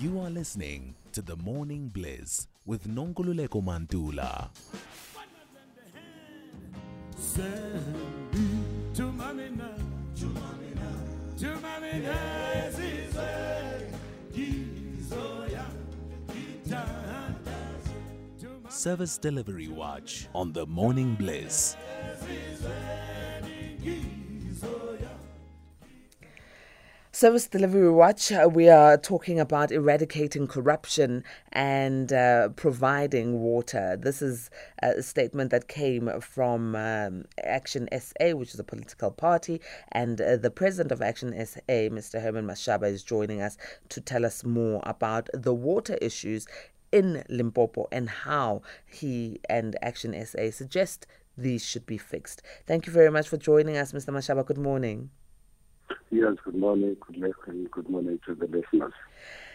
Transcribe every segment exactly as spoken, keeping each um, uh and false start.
You are listening to The Morning Bliss with Nongkululeko Mantula. Service Delivery Watch on The Morning Bliss. Service Delivery Watch, we are talking about eradicating corruption and uh, providing water. This is a statement that came from um, Action S A, which is a political party, and uh, the president of Action S A, Mister Herman Mashaba, is joining us to tell us more about the water issues in Limpopo and how he and Action S A suggest these should be fixed. Thank you very much for joining us, Mister Mashaba. Good morning. Yes, good morning, good morning, good morning to the listeners.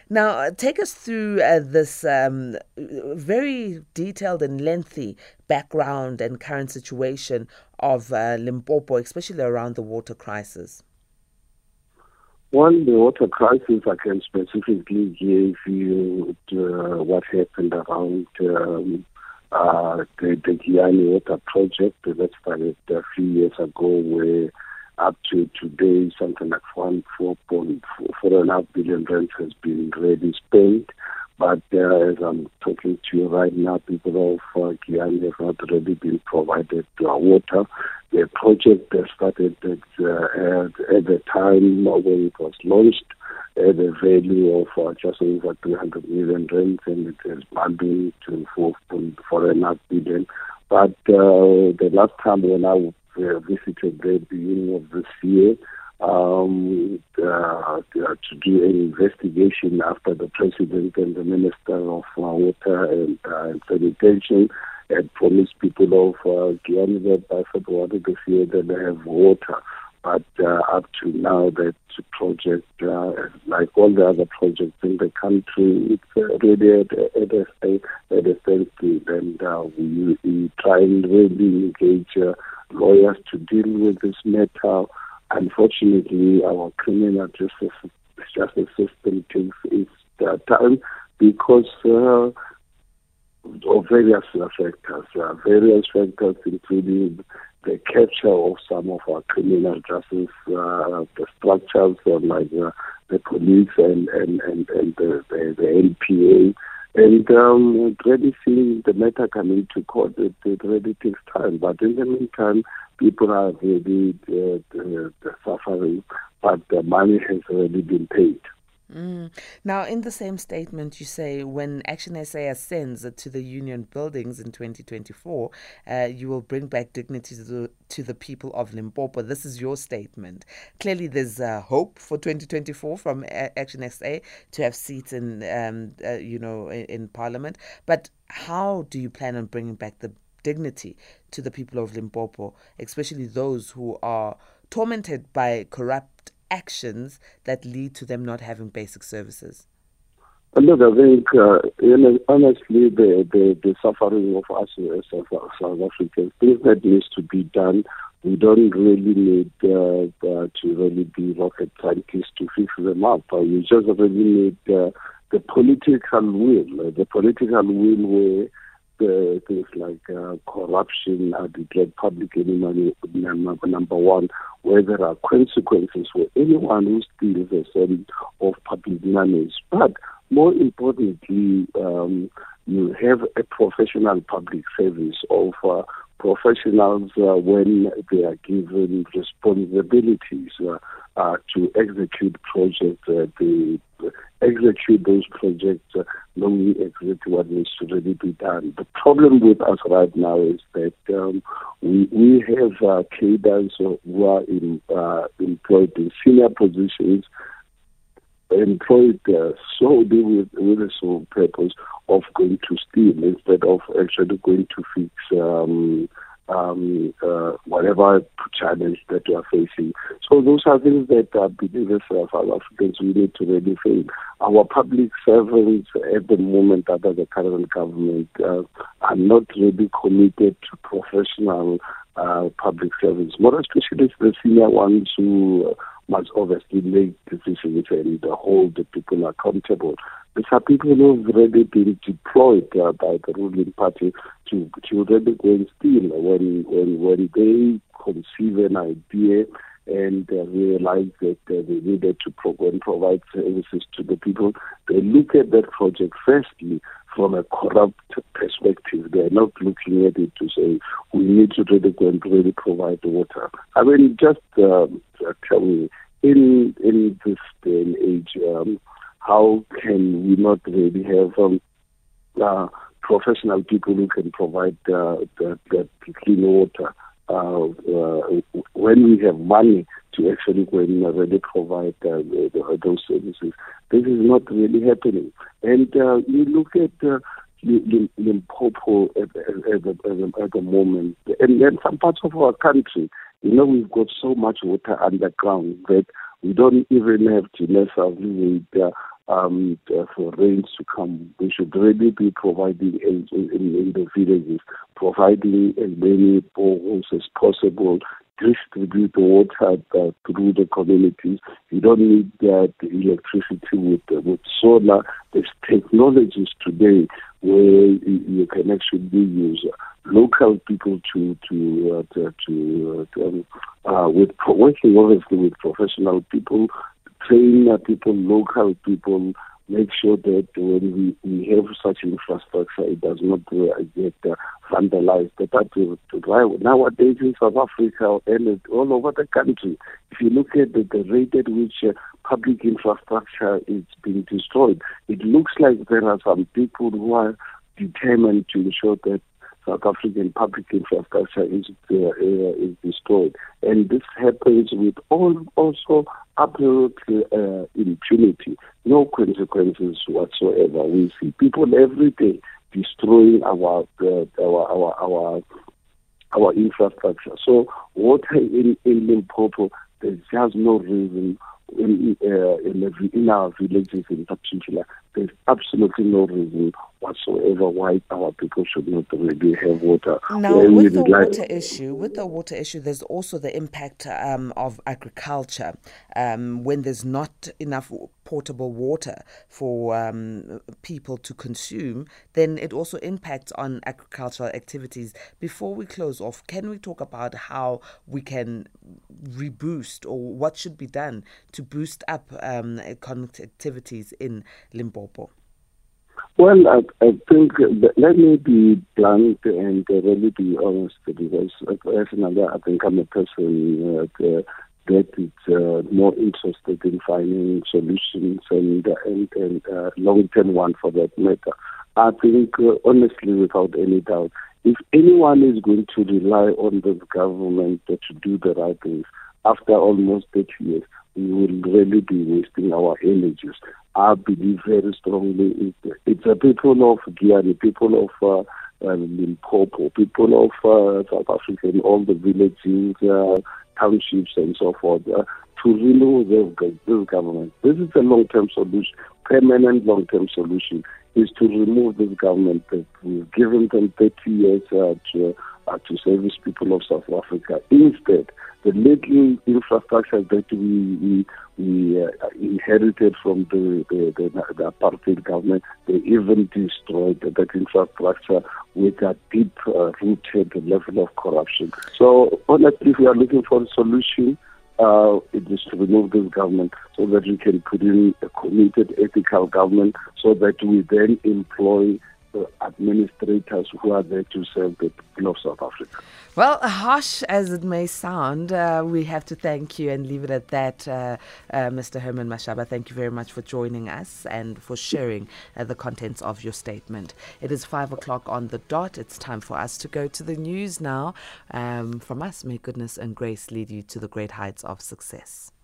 Now, take us through uh, this um, very detailed and lengthy background and current situation of uh, Limpopo, especially around the water crisis. Well, the water crisis, I can specifically give you uh, what happened around um, uh, the, the Guiani Water Project that started a few years ago, where up to today, something like four point four, four and a half billion rand has been already spent. But uh, as I'm talking to you right now, people of uh, Giri have not already been provided uh, water. The project uh, started at, uh, at, at the time when it was launched at a value of uh, just over three hundred million rand, and it has been to four point four and a half billion. But uh, the last time when I Uh, visited the beginning of this year um, uh, to do an investigation after the President and the Minister of uh, Water and, uh, and Sanitation had promised people of uh, Guiani that by February this year that they have water. But uh, up to now, that project, uh, like all the other projects in the country, it's really at, at, a, at a standstill. And uh, we, we try and really engage uh, lawyers to deal with this matter. Unfortunately, our criminal justice, justice system takes its uh, time because uh, of various factors, uh, various factors including the capture of some of our criminal justice uh, the structures, uh, like uh, the police and, and, and, and the, the, the N P A. And um, really seeing the matter coming to court, it, it really takes time. But in the meantime, people are really uh, the, the suffering, but the money has already been paid. Mm. Now, in the same statement, you say when Action S A ascends to the union buildings in twenty twenty-four, uh, you will bring back dignity to the, to the people of Limpopo. This is your statement. Clearly, there's uh, hope for twenty twenty-four from A- Action S A to have seats in, um, uh, you know, in, in Parliament. But how do you plan on bringing back the dignity to the people of Limpopo, especially those who are tormented by corrupt actions that lead to them not having basic services? Look, I think, uh, you know, honestly, the, the, the suffering of us as South Africans, things that needs to be done, we don't really need uh, uh, to really be rocket scientists to fix them up. Uh, you just really need uh, the political will, uh, the political will where the things like uh, corruption, uh, declared public enemy number one, where there are consequences for anyone who steals a cent of public money. But more importantly, um, you have a professional public service of uh, professionals uh, when they are given responsibilities uh, uh, to execute projects. Uh, they execute those projects, uh, knowing exactly what needs to really be done. The problem with us right now is that um, we, we have uh, cadres who are in, uh, employed in senior positions, employed uh, solely with, with the sole purpose of going to steal instead of actually going to fix um, um, uh, whatever challenge that we are facing. So those are things that I believe as South Africans we need to really face. Our public servants at the moment under the current government uh, are not really committed to professional uh, public service, more especially the senior ones who uh, must obviously make decisions and hold the people accountable. The subpoena was already been deployed uh, by the ruling party to, to already go and steal when, when, when they conceive an idea and uh, realize that uh, they needed to pro- and provide services to the people. They look at that project firstly from a corrupt perspective. They are not looking at it to say, we need to really go and really provide the water. I mean, just um, tell me, in, in this day and age, um, how can we not really have um, uh, professional people who can provide uh, that, that clean water Uh, uh, when we have money to actually go and already provide uh, those services? This is not really happening. And uh, you look at uh, Limpopo at, at, at, at the moment, and then some parts of our country, you know, we've got so much water underground that we don't even have to necessarily wait uh, Um, for rains to come. We should really be providing in, in, in the villages, providing as many boreholes as possible, distribute the water uh, through the communities. You don't need that electricity with, uh, with solar. There's technologies today where you can actually use local people to to uh, to, uh, to uh, with working obviously with professional people. Train people, local people, make sure that when we, we have such infrastructure, it does not uh, get uh, vandalized. But that will drive. Nowadays in South Africa and all over the country, if you look at the, the rate at which uh, public infrastructure is being destroyed, it looks like there are some people who are determined to ensure that South African public infrastructure is uh, uh, is destroyed, and this happens with all also absolute uh, impunity, no consequences whatsoever. We see people every day destroying our uh, our our our our infrastructure. So water in in Limpopo, there's just no reason. In, uh, in, in our villages in particular, there's absolutely no reason whatsoever why our people should not really have water. Now, when with the like, water issue, with the water issue, there's also the impact um, of agriculture um, when there's not enough portable water for um, people to consume. Then it also impacts on agricultural activities. Before we close off, can we talk about how we can reboost or what should be done to boost up um, connectivities in Limpopo? Well, I, I think, let me be blunt and really be honest, because personally I think I'm a person that, that is uh, more interested in finding solutions and, and, and uh, long-term one for that matter. I think, uh, honestly, without any doubt, if anyone is going to rely on the government to do the right things, after almost thirty years, we will really be wasting our energies. I believe very strongly it's the people of Guiani, people of uh, Limpopo, people of uh, South Africa, and all the villages, uh, townships, and so forth, uh, to remove this government. This is a long-term solution, permanent long-term solution, is to remove this government. We've given them thirty years uh, to, uh, to service people of South Africa. Instead, the little infrastructure that we we, we uh, inherited from the, the, the, the apartheid government, they even destroyed that infrastructure with a deep-rooted uh, level of corruption. So, honestly, if we are looking for a solution, Uh, it is to remove this government so that we can put in a committed ethical government, so that we then employ uh, administrators who are there to serve the people of South Africa. Well, harsh as it may sound, uh, we have to thank you and leave it at that, uh, uh, Mister Herman Mashaba. Thank you very much for joining us and for sharing uh, the contents of your statement. It is five o'clock on the dot. It's time for us to go to the news now. Um, from us, may goodness and grace lead you to the great heights of success.